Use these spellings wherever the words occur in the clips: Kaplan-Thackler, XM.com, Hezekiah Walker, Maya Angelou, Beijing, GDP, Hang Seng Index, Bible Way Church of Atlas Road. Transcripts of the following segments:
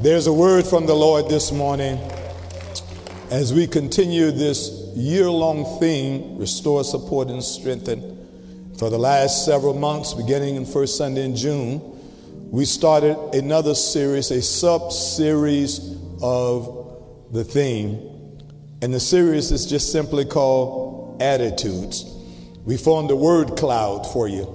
There's a word from the Lord this morning as we continue this year-long theme, Restore, Support, and Strengthen. For the last several months, beginning in first Sunday in June, we started another series, a sub-series of the theme. And the series is just simply called Attitudes. We formed a word cloud for you.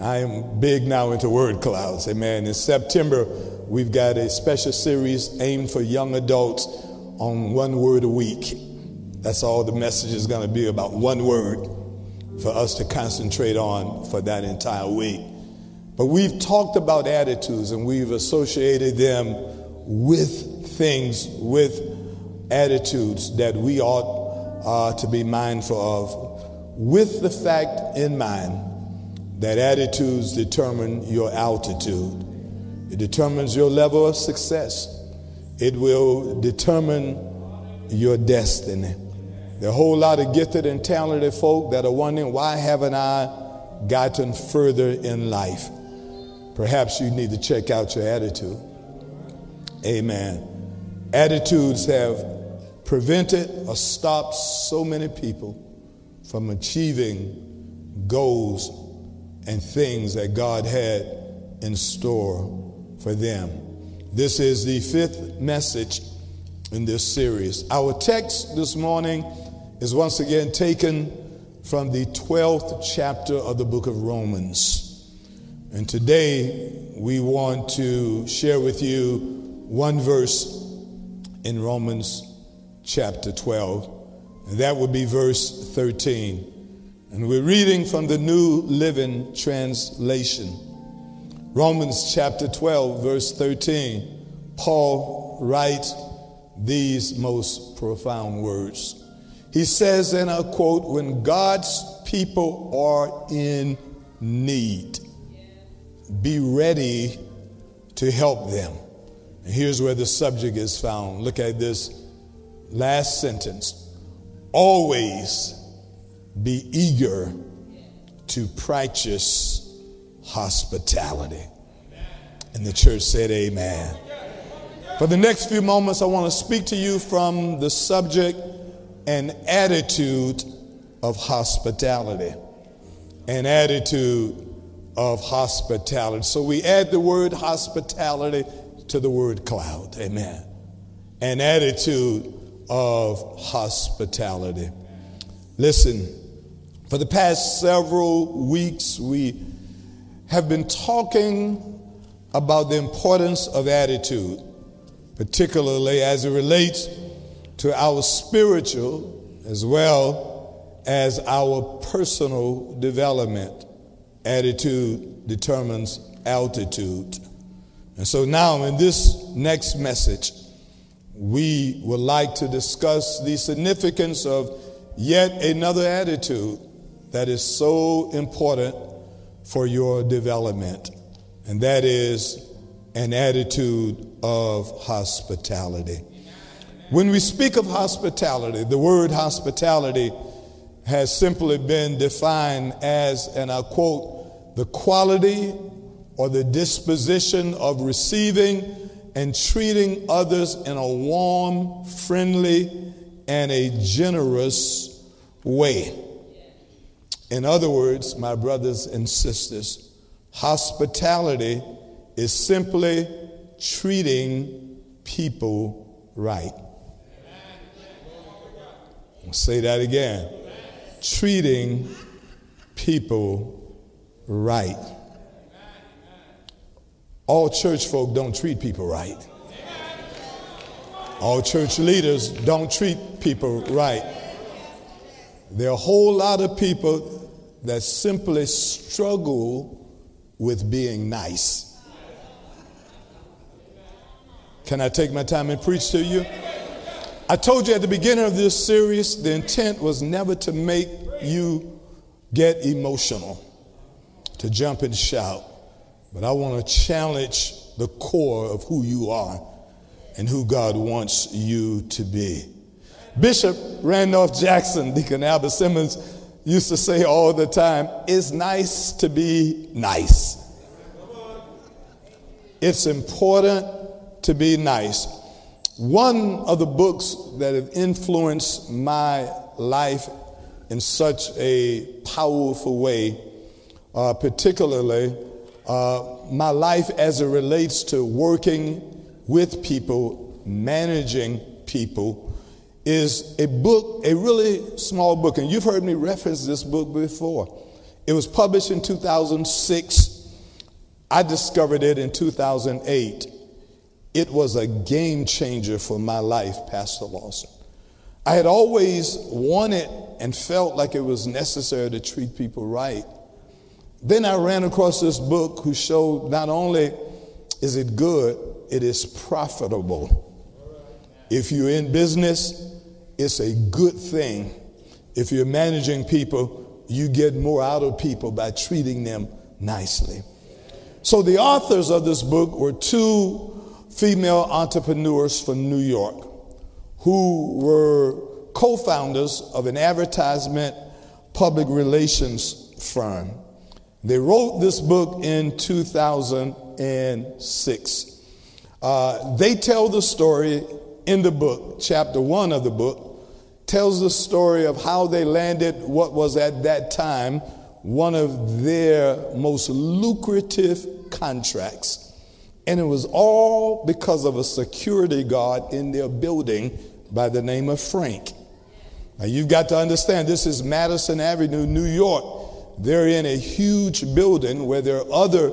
I am big now into word clouds. Amen. In September, we've got a special series aimed for young adults on one word a week. That's all the message is going to be about, one word for us to concentrate on for that entire week. But we've talked about attitudes, and we've associated them with things, with attitudes that we ought to be mindful of, with the fact in mind that attitudes determine your altitude. It determines your level of success. It will determine your destiny. There are a whole lot of gifted and talented folk that are wondering, why haven't I gotten further in life? Perhaps you need to check out your attitude. Amen. Attitudes have prevented or stopped so many people from achieving goals and things that God had in store for them. This is the fifth message in this series. Our text this morning is once again taken from the 12th chapter of the book of Romans. And today we want to share with you one verse in Romans chapter 12, and that would be verse 13. And we're reading from the New Living Translation. Romans chapter 12, verse 13. Paul writes these most profound words. He says, and I quote, "When God's people are in need, be ready to help them." And here's where the subject is found. Look at this last sentence. Always be eager to practice hospitality. And the church said amen. For the next few moments, I want to speak to you from the subject and attitude of hospitality. An attitude of hospitality. So we add the word hospitality to the word cloud. Amen. An attitude of hospitality. Listen. For the past several weeks, we have been talking about the importance of attitude, particularly as it relates to our spiritual as well as our personal development. Attitude determines altitude. And so now in this next message, we would like to discuss the significance of yet another attitude that is so important for your development, and that is an attitude of hospitality. When we speak of hospitality, the word hospitality has simply been defined as, and I quote, "the quality or the disposition of receiving and treating others in a warm, friendly, and a generous way." In other words, my brothers and sisters, hospitality is simply treating people right. I'll say that again. Treating people right. All church folk don't treat people right. All church leaders don't treat people right. There are a whole lot of people that simply struggle with being nice. Can I take my time and preach to you? I told you at the beginning of this series, the intent was never to make you get emotional, to jump and shout. But I want to challenge the core of who you are and who God wants you to be. Bishop Randolph Jackson, Deacon Albert Simmons, used to say all the time, it's nice to be nice. It's important to be nice. One of the books that have influenced my life in such a powerful way, particularly my life as it relates to working with people, managing people, is a book, a really small book. And you've heard me reference this book before. It was published in 2006. I discovered it in 2008. It was a game changer for my life, Pastor Lawson. I had always wanted and felt like it was necessary to treat people right. Then I ran across this book who showed not only is it good, it is profitable. If you're in business, it's a good thing. If you're managing people, you get more out of people by treating them nicely. So the authors of this book were two female entrepreneurs from New York who were co-founders of an advertisement public relations firm. They wrote this book in 2006. They tell the story in the book. Chapter 1 of the book tells the story of how they landed what was at that time one of their most lucrative contracts. And it was all because of a security guard in their building by the name of Frank. Now you've got to understand, this is Madison Avenue, New York. They're in a huge building where there are other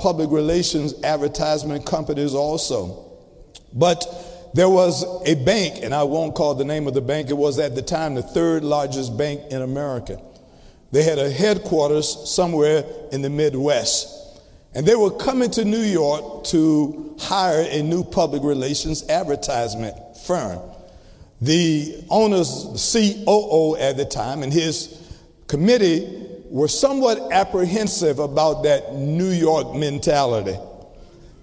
public relations advertisement companies also. But there was a bank, and I won't call the name of the bank. It was at the time the third largest bank in America. They had a headquarters somewhere in the Midwest. And they were coming to New York to hire a new public relations advertisement firm. The owner's COO at the time and his committee were somewhat apprehensive about that New York mentality.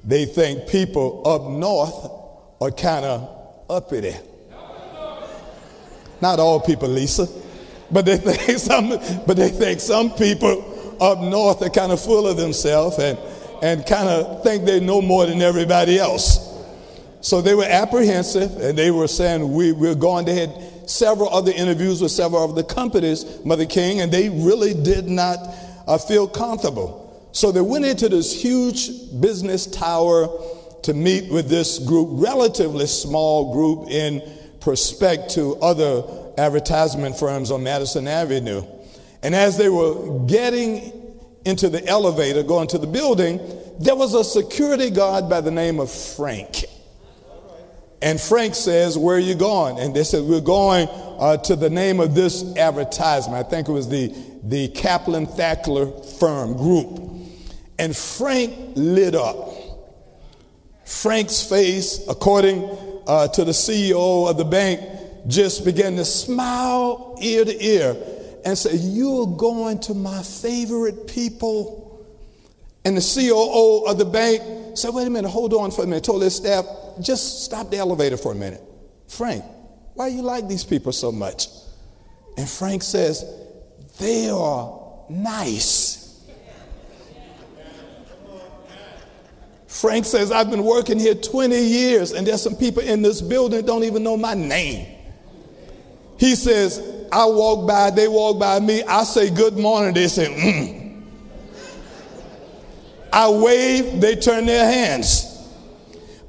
They think people up north are kind of uppity. Not all people, Lisa, but they think some people up north are kind of full of themselves and kind of think they know more than everybody else. So they were apprehensive, and they were saying, we're going to head several other interviews with several of the companies, Mother King, and they really did not feel comfortable. So they went into this huge business tower to meet with this group, relatively small group in respect to other advertisement firms on Madison Avenue. And as they were getting into the elevator, going to the building, there was a security guard by the name of Frank. And Frank says, "Where are you going?" And they said, "We're going to the name of this advertisement." I think it was the Kaplan-Thackler firm group. And Frank lit up. Frank's face, according to the CEO of the bank, just began to smile ear to ear and said, "You're going to my favorite people." And the COO of the bank said, "Wait a minute, hold on for a minute." Told his staff, "Just stop the elevator for a minute. Frank, why you like these people so much?" And Frank says, "They are nice." Frank says, "I've been working here 20 years, and there's some people in this building that don't even know my name." He says, "I walk by, they walk by me. I say good morning, they say mm. I wave, they turn their hands."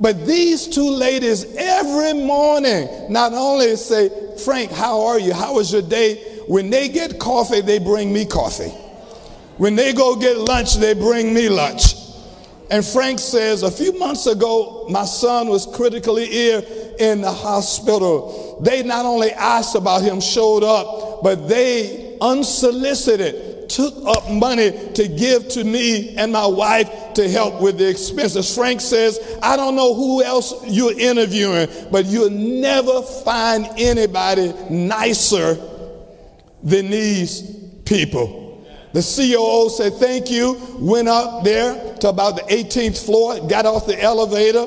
But these two ladies every morning not only say, "Frank, how are you? How was your day?" When they get coffee, they bring me coffee. When they go get lunch, they bring me lunch. And Frank says, "A few months ago, my son was critically ill in the hospital. They not only asked about him, showed up, but they unsolicited took up money to give to me and my wife to help with the expenses." Frank says, "I don't know who else you're interviewing, but you'll never find anybody nicer than these people." The COO said, "Thank you," went up there to about the 18th floor, got off the elevator.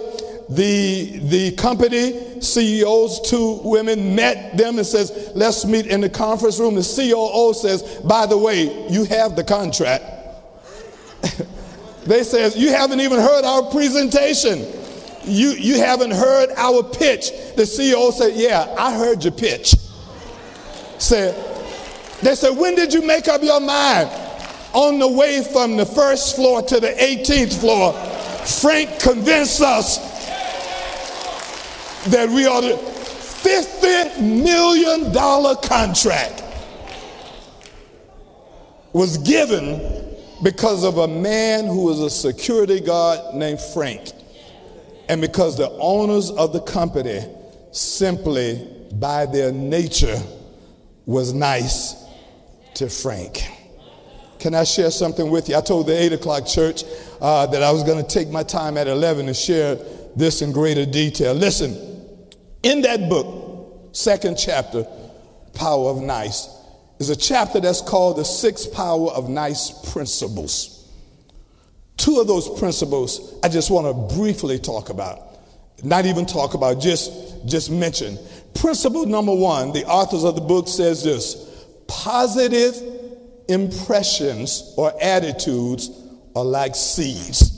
The company CEOs, two women, met them and says, "Let's meet in the conference room." The COO says, "By the way, you have the contract." They says, "You haven't even heard our presentation. You haven't heard our pitch. The CEO said, yeah, I heard your pitch. They said, when did you make up your mind? On the way from the first floor to the 18th floor, Frank convinced us that we ought to $50 million contract was given because of a man who was a security guard named Frank. And because the owners of the company simply by their nature was nice to Frank. Can I share something with you? I told the 8 o'clock church that I was going to take my time at 11 to share this in greater detail. Listen, in that book, second chapter, Power of Nice, is a chapter that's called the 6 Power of Nice Principles. Two of those principles I just want to briefly talk about, not even talk about, just mention. Principle number 1, the authors of the book says this: positive impressions or attitudes are like seeds.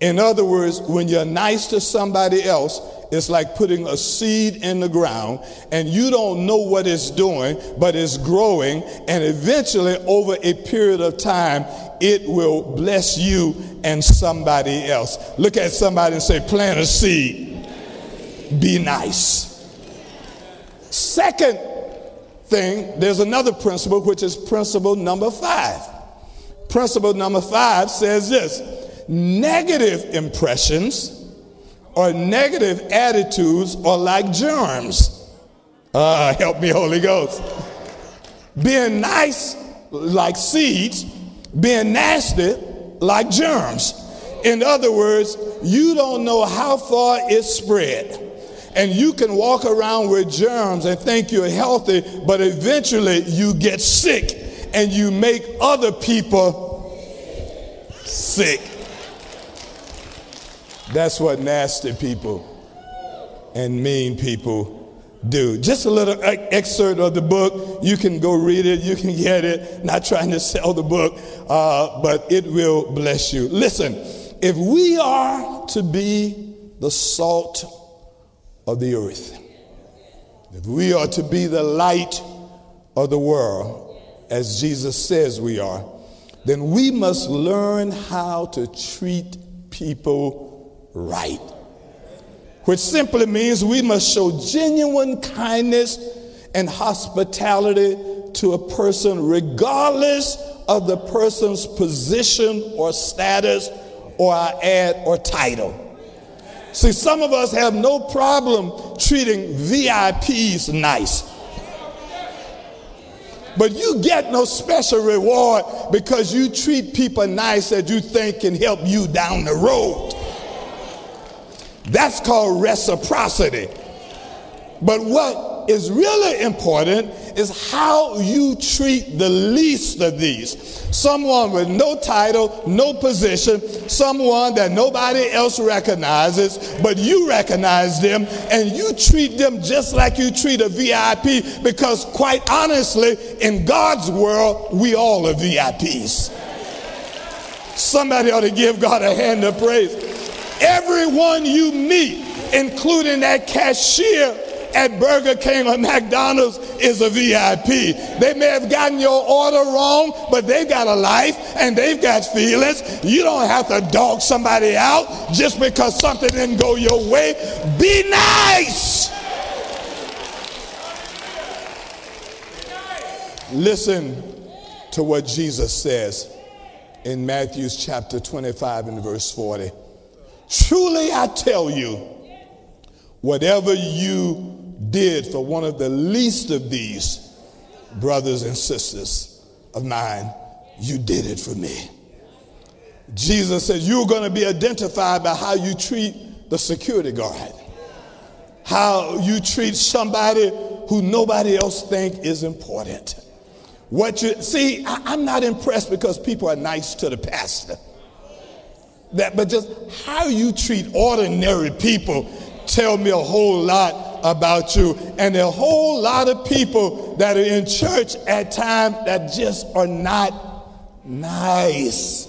In other words, when you're nice to somebody else, it's like putting a seed in the ground and you don't know what it's doing, but it's growing, and eventually over a period of time, it will bless you and somebody else. Look at somebody and say, plant a seed. Be nice. Second thing, there's another principle, which is principle number 5. Principle number 5 says this: negative impressions or negative attitudes are like germs. Help me, Holy Ghost. Being nice like seeds, being nasty like germs. In other words, you don't know how far it spread. And you can walk around with germs and think you're healthy, but eventually you get sick and you make other people sick. That's what nasty people and mean people do. Just a little excerpt of the book. You can go read it. You can get it. Not trying to sell the book, but it will bless you. Listen, if we are to be the salt of the earth, if we are to be the light of the world, as Jesus says we are, then we must learn how to treat people right, which simply means we must show genuine kindness and hospitality to a person regardless of the person's position or status or our ad or title. See, some of us have no problem treating VIPs nice, but you get no special reward because you treat people nice that you think can help you down the road. That's called reciprocity. But what is really important is how you treat the least of these. Someone with no title, no position, someone that nobody else recognizes, but you recognize them and you treat them just like you treat a VIP, because quite honestly, in God's world, we all are VIPs. Somebody ought to give God a hand of praise. Everyone you meet, including that cashier at Burger King or McDonald's, is a VIP. They may have gotten your order wrong, but they've got a life and they've got feelings. You don't have to dog somebody out just because something didn't go your way. Be nice. Listen to what Jesus says in Matthew chapter 25 and verse 40. Truly I tell you, whatever you did for one of the least of these brothers and sisters of mine, you did it for me. Jesus says you're going to be identified by how you treat the security guard, how you treat somebody who nobody else thinks is important. What you see, I'm not impressed because people are nice to the pastor. But just how you treat ordinary people tell me a whole lot about you. And a whole lot of people that are in church at times that just are not nice.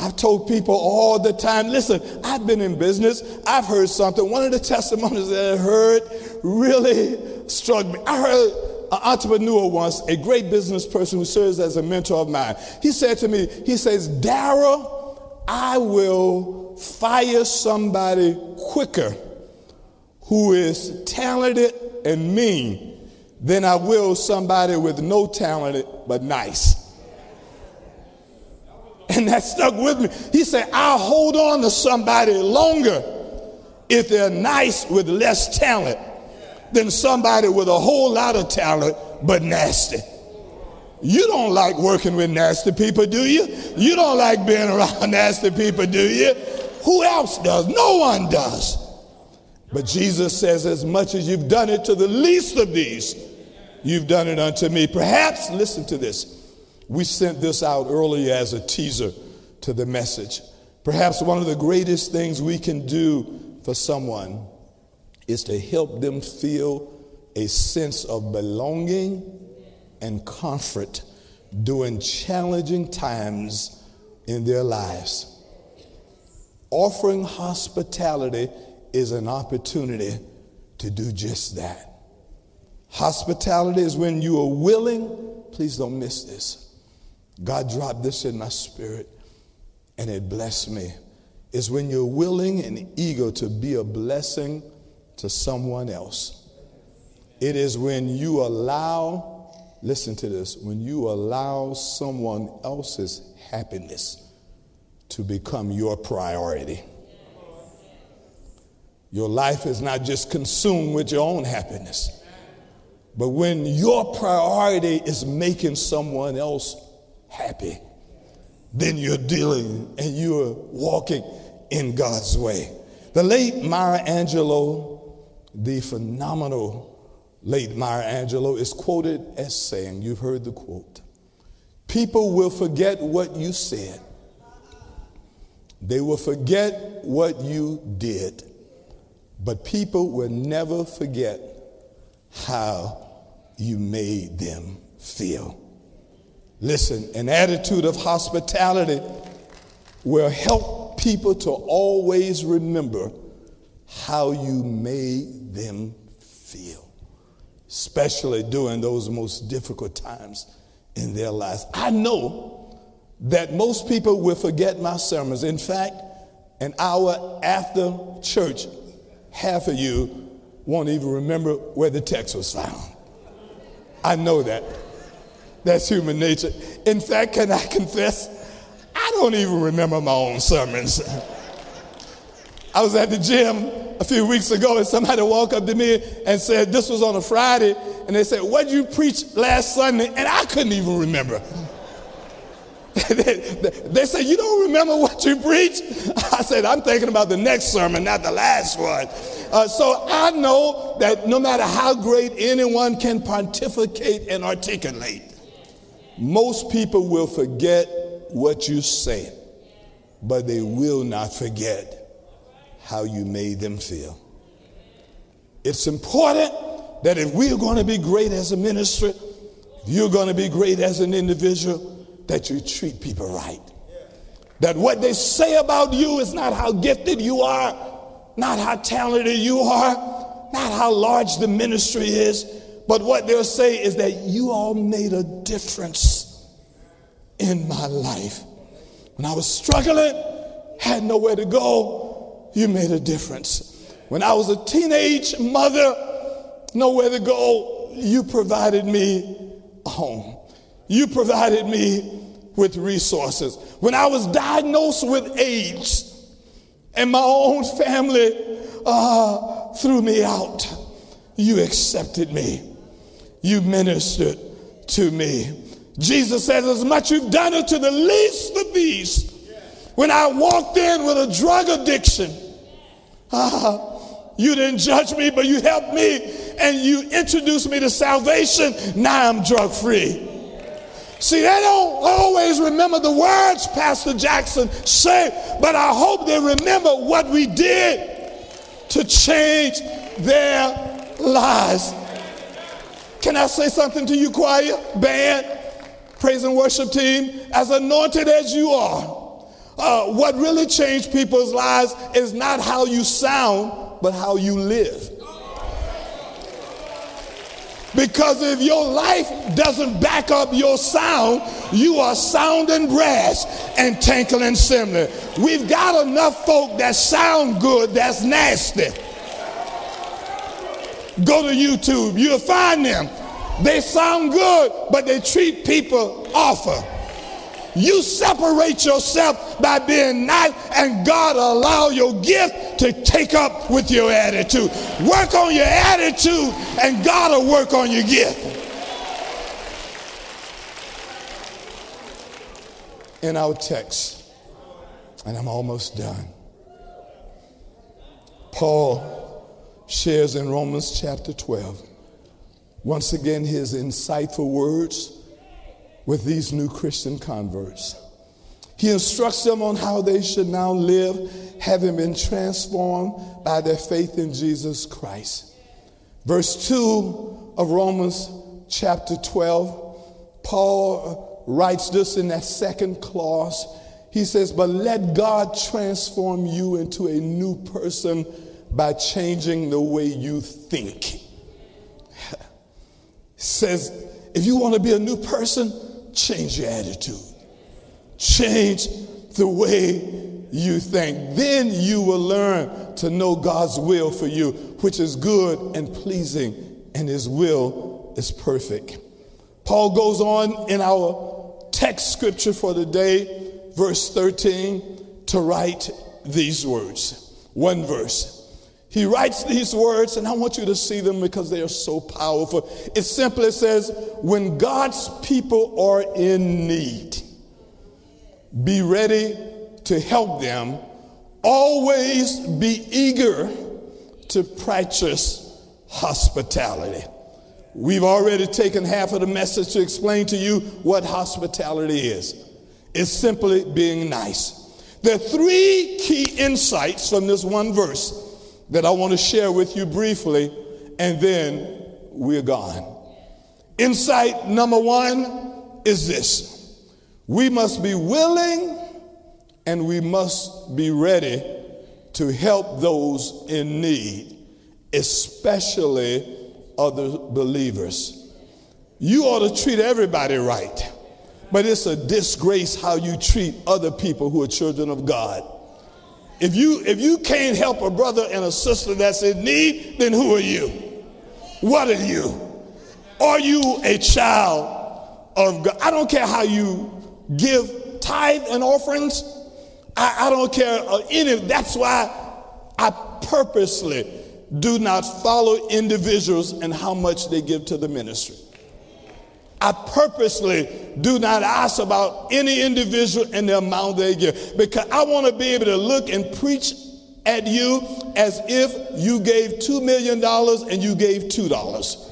I've told people all the time, listen, I've been in business. I've heard something. One of the testimonies that I heard really struck me. I heard an entrepreneur once, a great business person who serves as a mentor of mine. He said to me, he says, Dara, I will fire somebody quicker who is talented and mean than I will somebody with no talent but nice. And that stuck with me. He said, I'll hold on to somebody longer if they're nice with less talent than somebody with a whole lot of talent but nasty. You don't like working with nasty people, do you? You don't like being around nasty people, do you? Who else does? No one does. But Jesus says, as much as you've done it to the least of these, you've done it unto me. Perhaps, listen to this. We sent this out earlier as a teaser to the message. Perhaps one of the greatest things we can do for someone is to help them feel a sense of belonging and comfort during challenging times in their lives. Offering hospitality is an opportunity to do just that. Hospitality is when you are willing, please don't miss this. God dropped this in my spirit, and it blessed me. It's when you're willing and eager to be a blessing to someone else. It is when you allow, listen to this, when you allow someone else's happiness to become your priority. Your life is not just consumed with your own happiness, but when your priority is making someone else happy, then you're dealing and you're walking in God's way. The late Maya Angelou, the phenomenal late Maya Angelou, is quoted as saying, you've heard the quote, people will forget what you said. They will forget what you did. But people will never forget how you made them feel. Listen, an attitude of hospitality will help people to always remember how you made them feel, especially during those most difficult times in their lives. I know that most people will forget my sermons. In fact, an hour after church, half of you won't even remember where the text was found. I know that. That's human nature. In fact, can I confess, I don't even remember my own sermons. I was at the gym a few weeks ago and somebody walked up to me and said, this was on a Friday, and they said, what did you preach last Sunday? And I couldn't even remember. They said, you don't remember what you preached? I said, I'm thinking about the next sermon, not the last one. So I know that no matter how great anyone can pontificate and articulate, most people will forget what you say, but they will not forget how you made them feel. It's important that if we are going to be great as a ministry, if you're going to be great as an individual, that you treat people right. That what they say about you is not how gifted you are, not how talented you are, not how large the ministry is, but what they'll say is that you all made a difference in my life. When I was struggling, had nowhere to go, you made a difference. When I was a teenage mother, nowhere to go, you provided me a home. You provided me with resources. When I was diagnosed with AIDS and my own family threw me out, you accepted me. You ministered to me. Jesus says, as much you've done it to the least of these. When I walked in with a drug addiction, you didn't judge me, but you helped me and you introduced me to salvation. Now I'm drug free. See, they don't always remember the words Pastor Jackson said, but I hope they remember what we did to change their lives. Can I say something to you, choir, band, praise and worship team? As anointed as you are, What really changed people's lives is not how you sound, but how you live. Because if your life doesn't back up your sound, you are sounding brass and tinkling cymbal. We've got enough folk that sound good that's nasty. Go to YouTube, you'll find them. They sound good, but they treat people awful. You separate yourself by being nice, and God will allow your gift to take up with your attitude. Work on your attitude, and God will work on your gift. In our text, and I'm almost done, Paul shares in Romans chapter 12, once again, his insightful words with these new Christian converts. He instructs them on how they should now live, having been transformed by their faith in Jesus Christ. Verse 2 of Romans chapter 12, Paul writes this in that second clause. He says, but let God transform you into a new person by changing the way you think. Says, if you want to be a new person, change your attitude. Change the way you think. Then you will learn to know God's will for you, which is good and pleasing, and his will is perfect. Paul goes on in our text scripture for today, verse 13, to write these words. One verse. He writes these words, and I want you to see them because they are so powerful. It simply says, when God's people are in need, be ready to help them. Always be eager to practice hospitality. We've already taken half of the message to explain to you what hospitality is. It's simply being nice. There are three key insights from this one verse that I want to share with you briefly, and then we're gone. Insight number one is this. We must be willing and we must be ready to help those in need, especially other believers. You ought to treat everybody right, but it's a disgrace how you treat other people who are children of God. If you can't help a brother and a sister that's in need, then who are you? What are you? Are you a child of God? I don't care how you give tithe and offerings. I don't care any. That's why I purposely do not follow individuals and how much they give to the ministry. I purposely do not ask about any individual and the amount they give, because I want to be able to look and preach at you as if you gave $2 million and you gave $2.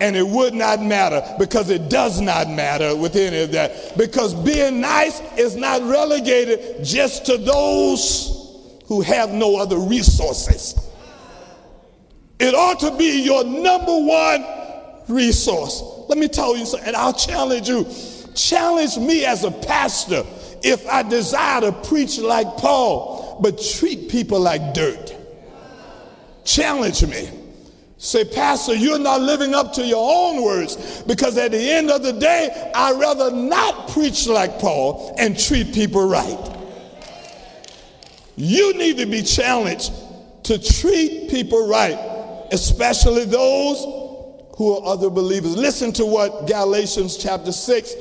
And it would not matter, because it does not matter with any of that. Because being nice is not relegated just to those who have no other resources. It ought to be your number one resource. Let me tell you something, and I'll challenge you. Challenge me as a pastor if I desire to preach like Paul, but treat people like dirt. Challenge me. Say, Pastor, you're not living up to your own words, because at the end of the day, I'd rather not preach like Paul and treat people right. You need to be challenged to treat people right, especially those who are other believers. Listen to what Galatians chapter 6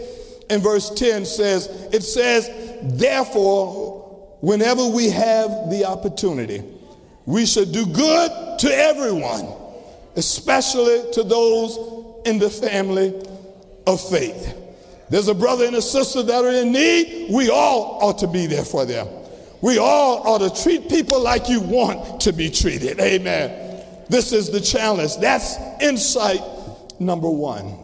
and verse 10 says. It says, therefore, whenever we have the opportunity, we should do good to everyone, especially to those in the family of faith. There's a brother and a sister that are in need. We all ought to be there for them. We all ought to treat people like you want to be treated. Amen. This is the challenge. That's insight number one.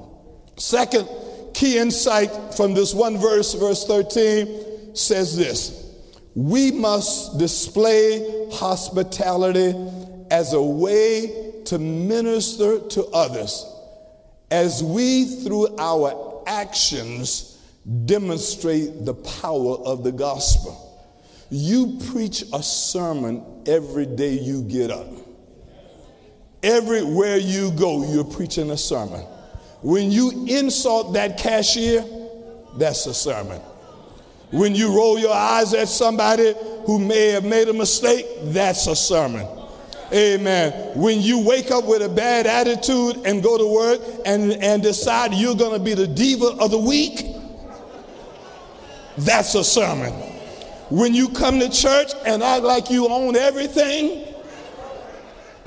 Second key insight from this one verse, verse 13, says this. We must display hospitality as a way to minister to others, as we, through our actions, demonstrate the power of the gospel. You preach a sermon every day you get up. Everywhere you go, you're preaching a sermon. When you insult that cashier, that's a sermon. When you roll your eyes at somebody who may have made a mistake, that's a sermon. Amen. When you wake up with a bad attitude and go to work and decide you're going to be the diva of the week, that's a sermon. When you come to church and act like you own everything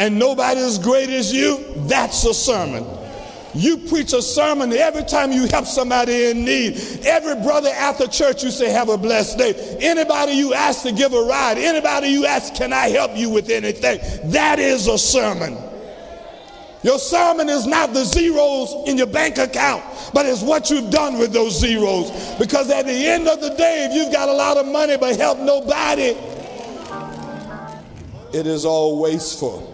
and nobody's great as you, that's a sermon. You preach a sermon every time you help somebody in need. Every brother after church, you say, have a blessed day. Anybody you ask to give a ride, anybody you ask, can I help you with anything? That is a sermon. Your sermon is not the zeros in your bank account, but it's what you've done with those zeros. Because at the end of the day, if you've got a lot of money but help nobody, it is all wasteful.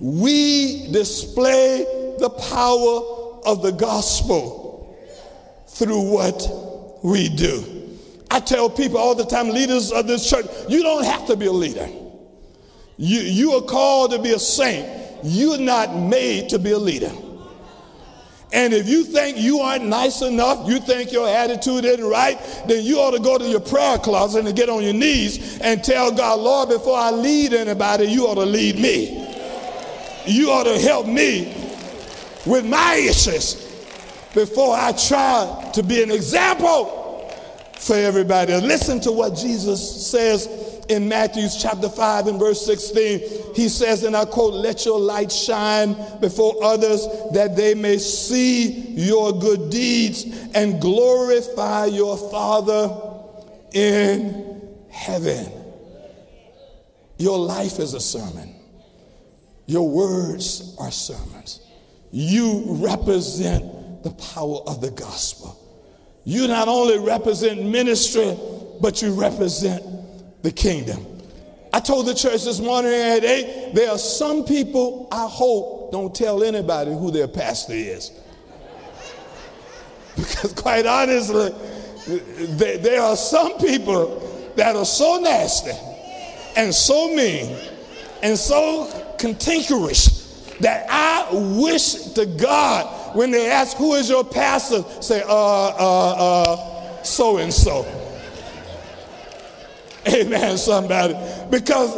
We display the power of the gospel through what we do. I tell people all the time, leaders of this church, you don't have to be a leader. You are called to be a saint. You're not made to be a leader. And if you think you aren't nice enough, you think your attitude isn't right, then you ought to go to your prayer closet and get on your knees and tell God, Lord, before I lead anybody, you ought to lead me. You ought to help me with my issues before I try to be an example for everybody. Listen to what Jesus says in Matthew chapter 5 and verse 16. He says, and I quote, let your light shine before others that they may see your good deeds and glorify your Father in heaven. Your life is a sermon. Your words are sermons. You represent the power of the gospel. You not only represent ministry, but you represent the kingdom. I told the church this morning at 8, there are some people I hope don't tell anybody who their pastor is. Because quite honestly, there are some people that are so nasty and so mean and so cantankerous that I wish to God when they ask who is your pastor, say, so-and-so. Amen, somebody. Because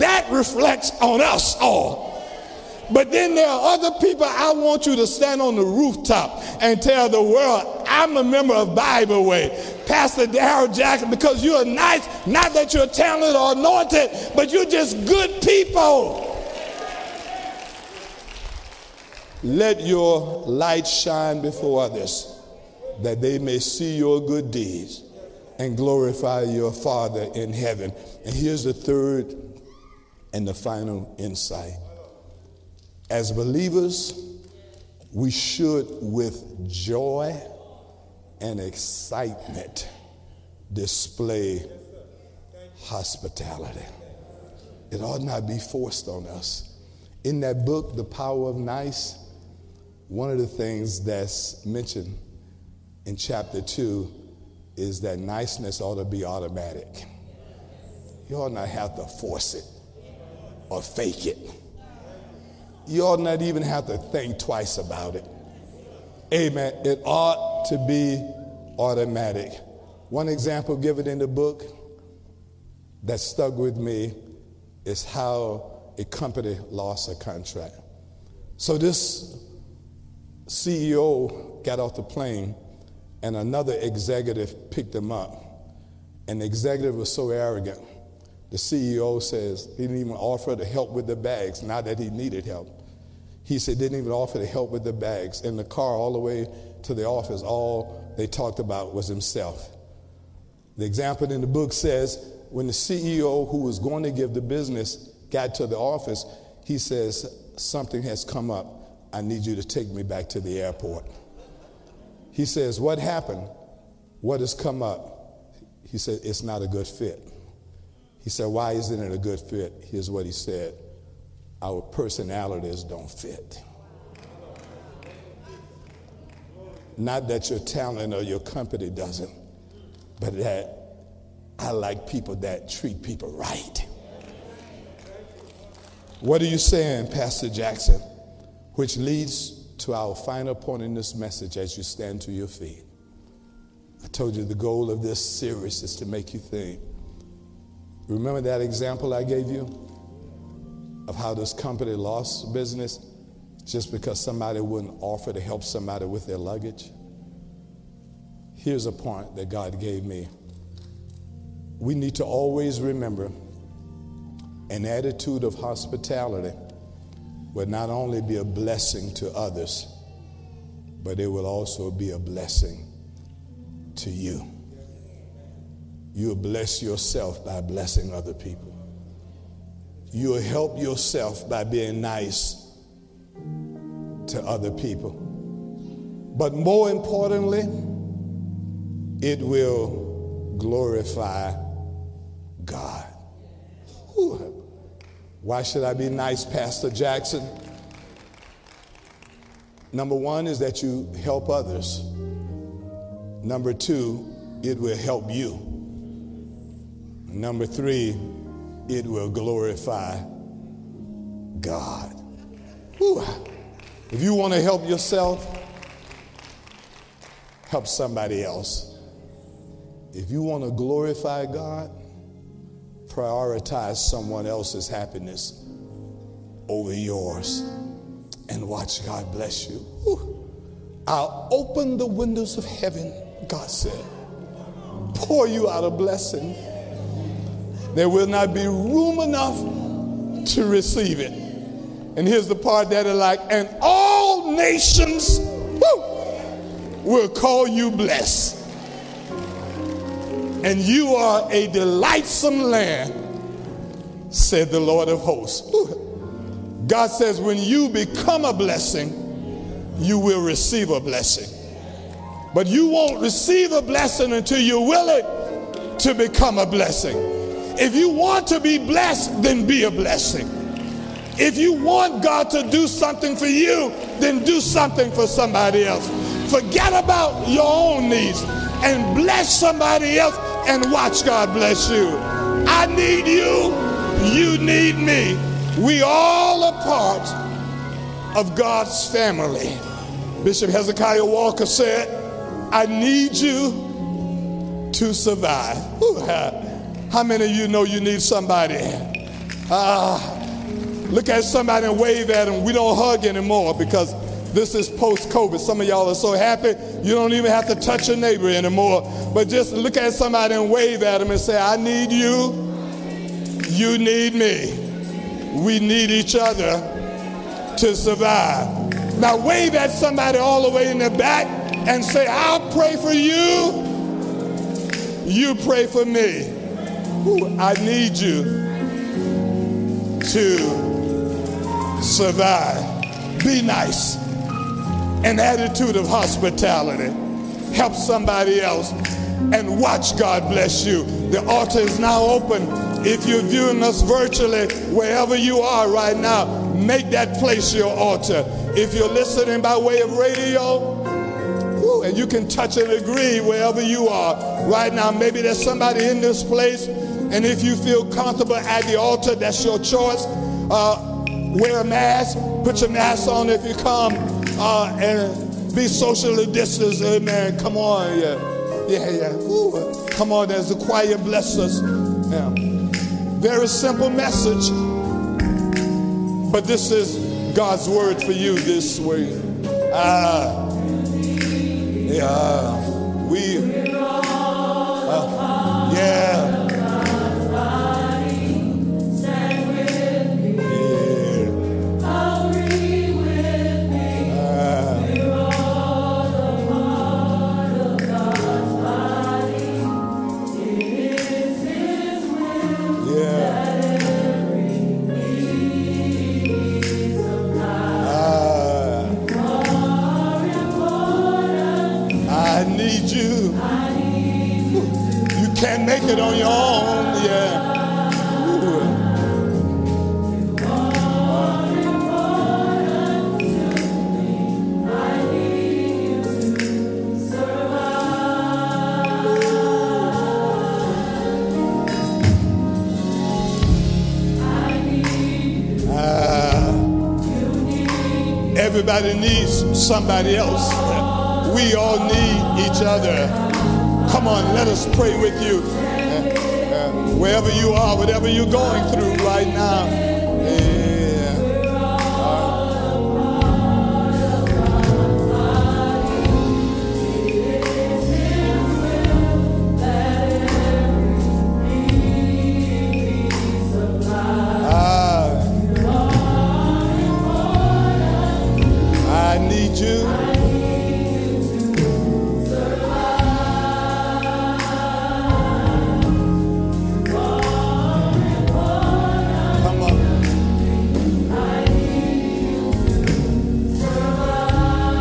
that reflects on us all. But then there are other people I want you to stand on the rooftop and tell the world, I'm a member of Bible Way. Pastor Darryl Jackson, because you are nice, not that you're talented or anointed, but you're just good people. Let your light shine before others, that they may see your good deeds and glorify your Father in heaven. And here's the third and the final insight. As believers, we should with joy and excitement display hospitality. It ought not be forced on us. In that book, The Power of Nice, one of the things that's mentioned in chapter 2 is that niceness ought to be automatic. You ought not have to force it or fake it. You ought not even have to think twice about it. Amen. It ought to be automatic. One example given in the book that stuck with me is how a company lost a contract. So this CEO got off the plane and another executive picked him up. And the executive was so arrogant, the CEO says he didn't even offer to help with the bags, not that he needed help. He said didn't even offer to help with the bags. In the car all the way to the office, all they talked about was himself. The example in the book says when the CEO who was going to give the business got to the office, he says, something has come up. I need you to take me back to the airport. He says, what happened? What has come up? He said, it's not a good fit. He said, why isn't it a good fit? Here's what he said. Our personalities don't fit. Not that your talent or your company doesn't, but that I like people that treat people right. What are you saying, Pastor Jackson? Which leads to our final point in this message as you stand to your feet. I told you the goal of this series is to make you think. Remember that example I gave you of how this company lost business just because somebody wouldn't offer to help somebody with their luggage? Here's a point that God gave me. We need to always remember an attitude of hospitality will not only be a blessing to others, but it will also be a blessing to you. You'll bless yourself by blessing other people. You'll help yourself by being nice to other people. But more importantly, it will glorify God. Ooh. Why should I be nice, Pastor Jackson? Number one is that you help others. Number two, it will help you. Number three, it will glorify God. Whew. If you want to help yourself, help somebody else. If you want to glorify God, prioritize someone else's happiness over yours and watch God bless you. Whew. I'll open the windows of heaven, God said, pour you out a blessing. There will not be room enough to receive it. And here's the part that is like, and all nations will call you blessed. And you are a delightsome land, said the Lord of hosts. Woo. God says when you become a blessing, you will receive a blessing. But you won't receive a blessing until you're willing to become a blessing. If you want to be blessed, then be a blessing. If you want God to do something for you, then do something for somebody else. Forget about your own needs and bless somebody else and watch God bless you. I need you. You need me. We all are part of God's family. Bishop Hezekiah Walker said, I need you to survive. How many of you know you need somebody? Look at somebody and wave at them. We don't hug anymore because this is post-COVID. Some of y'all are so happy you don't even have to touch your neighbor anymore. But just look at somebody and wave at them and say, I need you. You need me. We need each other to survive. Now wave at somebody all the way in the back and say, I'll pray for you. You pray for me. I need you to survive. Be nice. An attitude of hospitality. Help somebody else and watch God bless you. The altar is now open. If you're viewing us virtually, wherever you are right now, make that place your altar. If you're listening by way of radio, and you can touch and agree wherever you are right now. Maybe there's somebody in this place. And if you feel comfortable at the altar, that's your choice. Wear a mask. Put your mask on if you come. And be socially distanced. Amen. Come on. Yeah. Ooh. Come on, as the choir bless us. Yeah. Very simple message. But this is God's word for you this week. Everybody needs somebody else. We all need each other. Come on, let us pray with you. Wherever you are, whatever you're going through right now.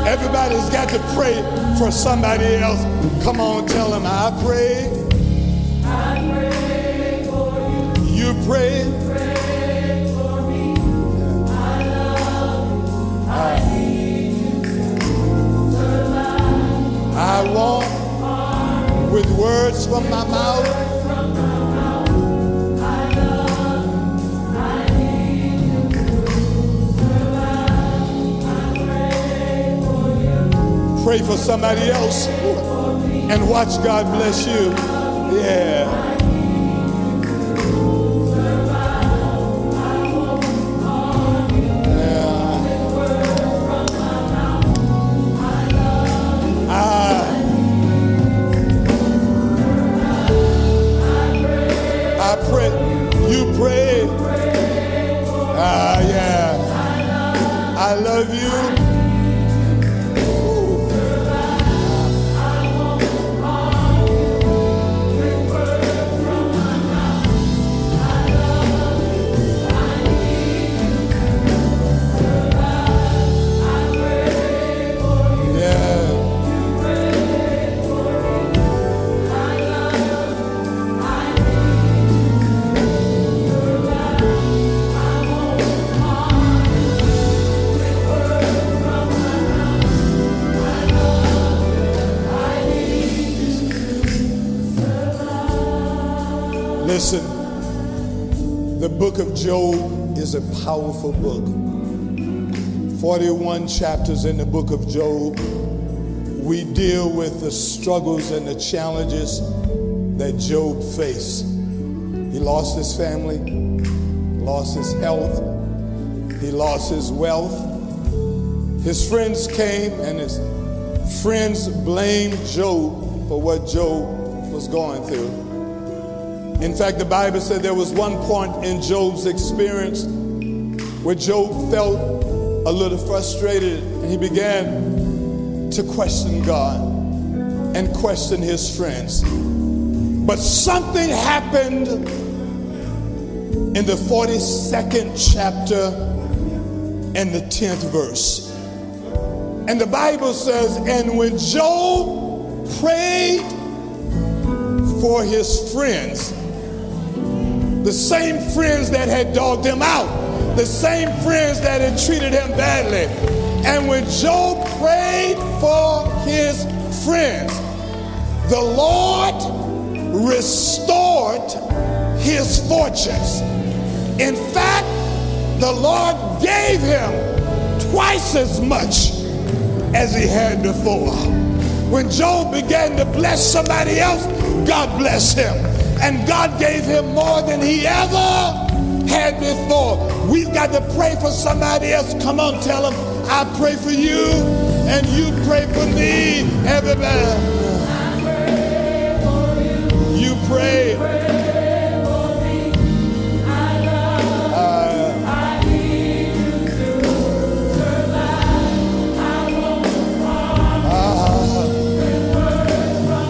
Everybody's got to pray for somebody else. Come on, tell them, I pray. I pray for you. You pray. Pray for me. I love. I need you to survive. I walk with words from my mouth. I love. I need you to survive. I pray for you. Pray for somebody else and watch God bless you. Yeah. Listen, the book of Job is a powerful book. 41 chapters in the book of Job. We deal with the struggles and the challenges that Job faced. He lost his family, lost his health, he lost his wealth. His friends came and his friends blamed Job for what Job was going through. In fact, the Bible said there was one point in Job's experience where Job felt a little frustrated, and he began to question God and question his friends. But something happened in the 42nd chapter and the 10th verse. And the Bible says, and when Job prayed for his friends, the same friends that had dogged him out, the same friends that had treated him badly. And when Job prayed for his friends, the Lord restored his fortunes. In fact, the Lord gave him twice as much as he had before. When Job began to bless somebody else, God blessed him. And God gave him more than he ever had before. We've got to pray for somebody else. Come on, tell them, I pray for you and you pray for me. Everybody. I pray for you. You pray. Pray for me. I love. I need you to survive. I won't harm with words from my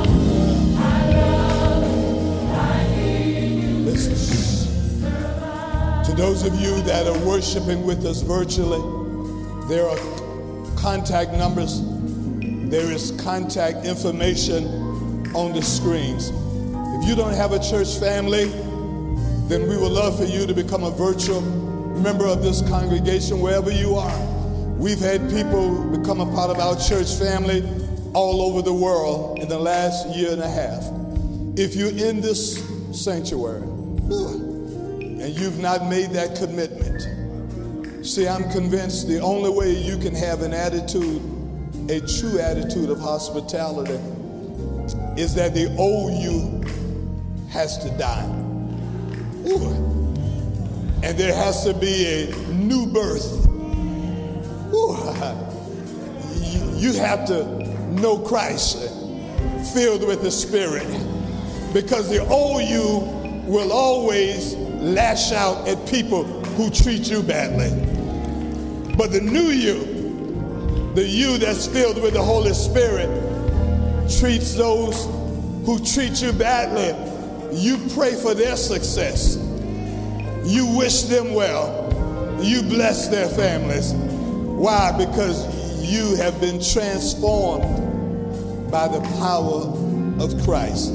mouth. To those of you that are worshiping with us virtually, there are contact numbers. There is contact information on the screens. If you don't have a church family, then we would love for you to become a virtual member of this congregation wherever you are. We've had people become a part of our church family all over the world in the last year and a half. If you're in this sanctuary and you've not made that commitment, See, I'm convinced the only way you can have an attitude, a true attitude of hospitality, is that the old you has to die. Ooh. And there has to be a new birth. Ooh. You have to know Christ, filled with the Spirit, because the old you will always lash out at people who treat you badly. But the new you, the you that's filled with the Holy Spirit, treats those who treat you badly. You pray for their success. You wish them well. You bless their families. Why? Because you have been transformed by the power of Christ.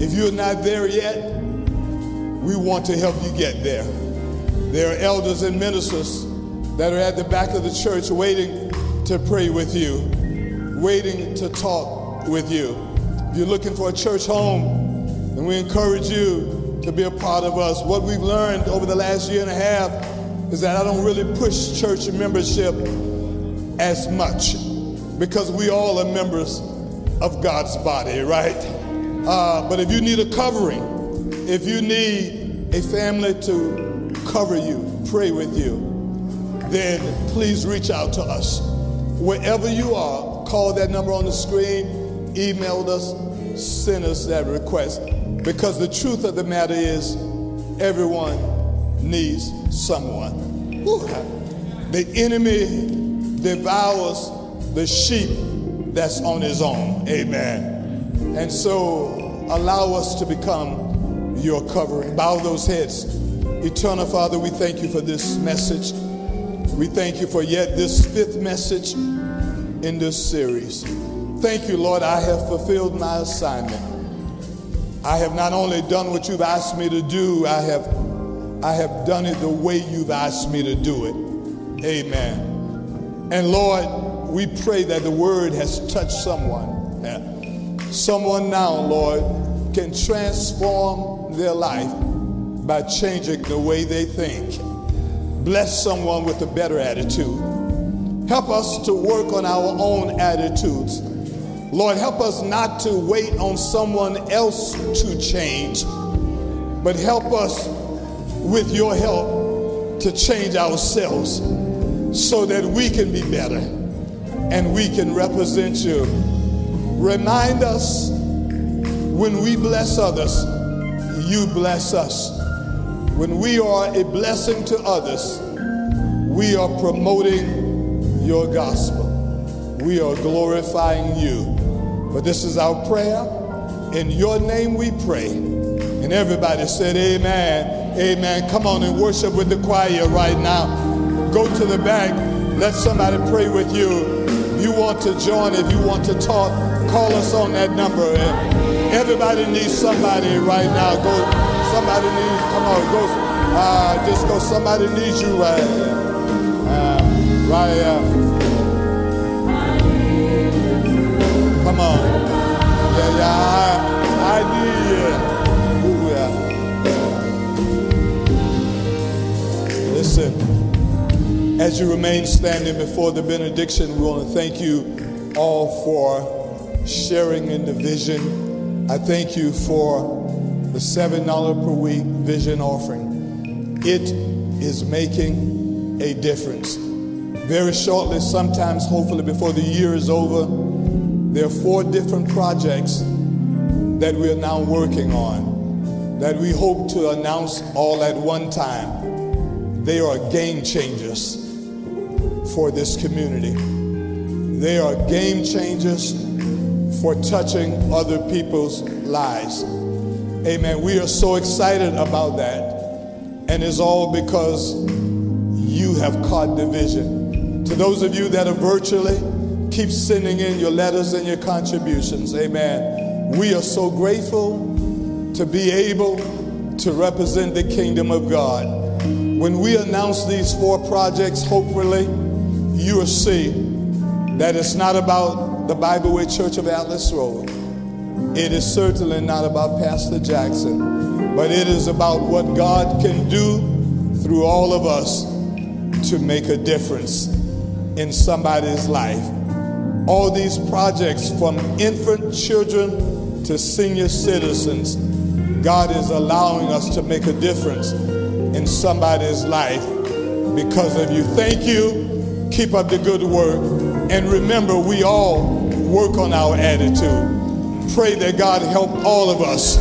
If you're not there yet, we want to help you get there. There are elders and ministers that are at the back of the church waiting to pray with you, waiting to talk with you. If you're looking for a church home, then we encourage you to be a part of us. What we've learned over the last year and a half is that I don't really push church membership as much, because we all are members of God's body, right? But if you need a covering, if you need a family to cover you, pray with you, then please reach out to us. Wherever you are, call that number on the screen, email us, send us that request. Because the truth of the matter is, everyone needs someone. Woo. The enemy devours the sheep that's on his own. Amen. And so allow us to become your covering. Bow those heads. Eternal Father, we thank you for this message. We thank you for yet this fifth message in this series. Thank you, Lord, I have fulfilled my assignment. I have not only done what you've asked me to do, I have done it the way you've asked me to do it. Amen. And Lord, we pray that the word has touched someone. Someone now, Lord, can transform their life by changing the way they think. Bless someone with a better attitude. Help us to work on our own attitudes. Lord, help us not to wait on someone else to change, but help us with your help to change ourselves so that we can be better and we can represent you. Remind us when we bless others, you bless us. When we are a blessing to others, we are promoting your gospel. We are glorifying you. But this is our prayer. In your name we pray. And everybody said amen. Amen. Come on and worship with the choir right now. Go to the back. Let somebody pray with you. If you want to join, if you want to talk, call us on that number. Everybody needs somebody right now. Go, somebody needs, come on, go, just go, somebody needs you right here. Right here. Come on. Yeah, yeah, I need you. Ooh, yeah. Listen, as you remain standing before the benediction, we want to thank you all for sharing in the vision. I thank you for the $7 per week vision offering. It is making a difference. Very shortly, sometimes hopefully before the year is over, there are 4 different projects that we are now working on that we hope to announce all at one time. They are game changers for this community. They are game changers for touching other people's lives. Amen. We are so excited about that. And it's all because you have caught the vision. To those of you that are virtually, keep sending in your letters and your contributions. Amen. We are so grateful to be able to represent the kingdom of God. When we announce these 4 projects, hopefully you will see that it's not about the Bible Way Church of Atlas Road. It is certainly not about Pastor Jackson, but it is about what God can do through all of us to make a difference in somebody's life. All these projects, from infant children to senior citizens, God is allowing us to make a difference in somebody's life because of you. Thank you. Keep up the good work. And remember, we all work on our attitude. Pray that God help all of us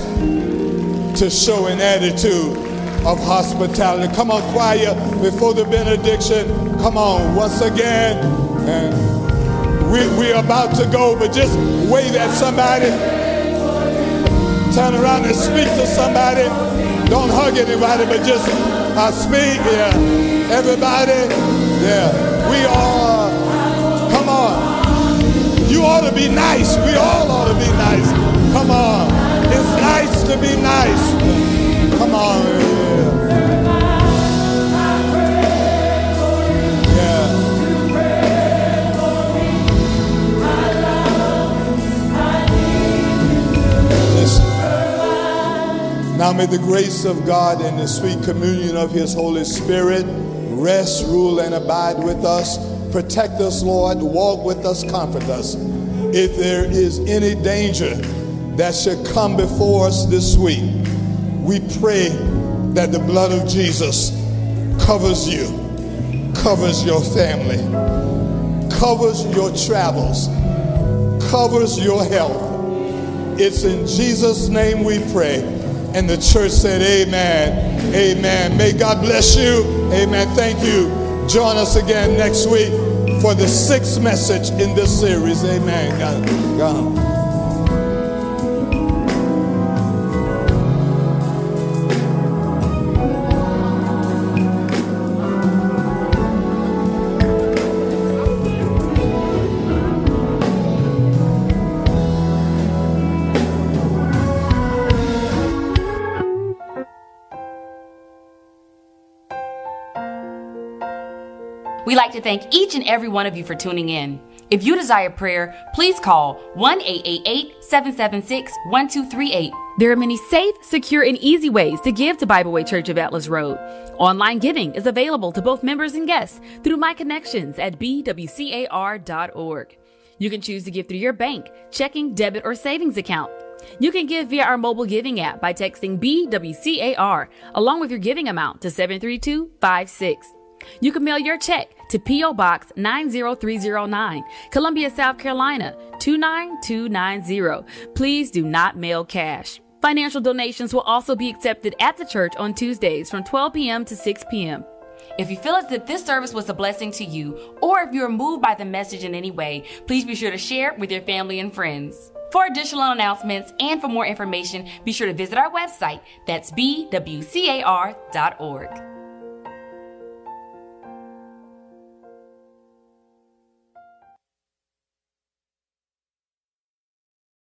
to show an attitude of hospitality. Come on, choir, before the benediction. Come on, once again. And we're about to go, but just wave at somebody. Turn around and speak to somebody. Don't hug anybody, but just speak. Yeah, everybody. Yeah, we are. Come on. You ought to be nice. We all ought to be nice. Come on. It's nice to be nice. Come on. Yeah. Listen. Now may the grace of God and the sweet communion of his Holy Spirit rest, rule, and abide with us. Protect us, Lord. Walk with us. Comfort us. If there is any danger that should come before us this week, we pray that the blood of Jesus covers you, covers your family, covers your travels, covers your health. It's in Jesus' name we pray. And the church said, amen, amen. May God bless you. Amen. Thank you. Join us again next week for the sixth message in this series. Amen. God. We'd like to thank each and every one of you for tuning in. If you desire prayer, please call 1-888-776-1238. There are many safe, secure, and easy ways to give to Bible Way Church of Atlas Road. Online giving is available to both members and guests through My Connections at bwcar.org. You can choose to give through your bank, checking, debit, or savings account. You can give via our mobile giving app by texting BWCAR along with your giving amount to 73256. You can mail your check to P.O. Box 90309, Columbia, South Carolina, 29290. Please do not mail cash. Financial donations will also be accepted at the church on Tuesdays from 12 p.m. to 6 p.m. If you feel as if this service was a blessing to you, or if you are moved by the message in any way, please be sure to share it with your family and friends. For additional announcements and for more information, be sure to visit our website. That's bwcar.org.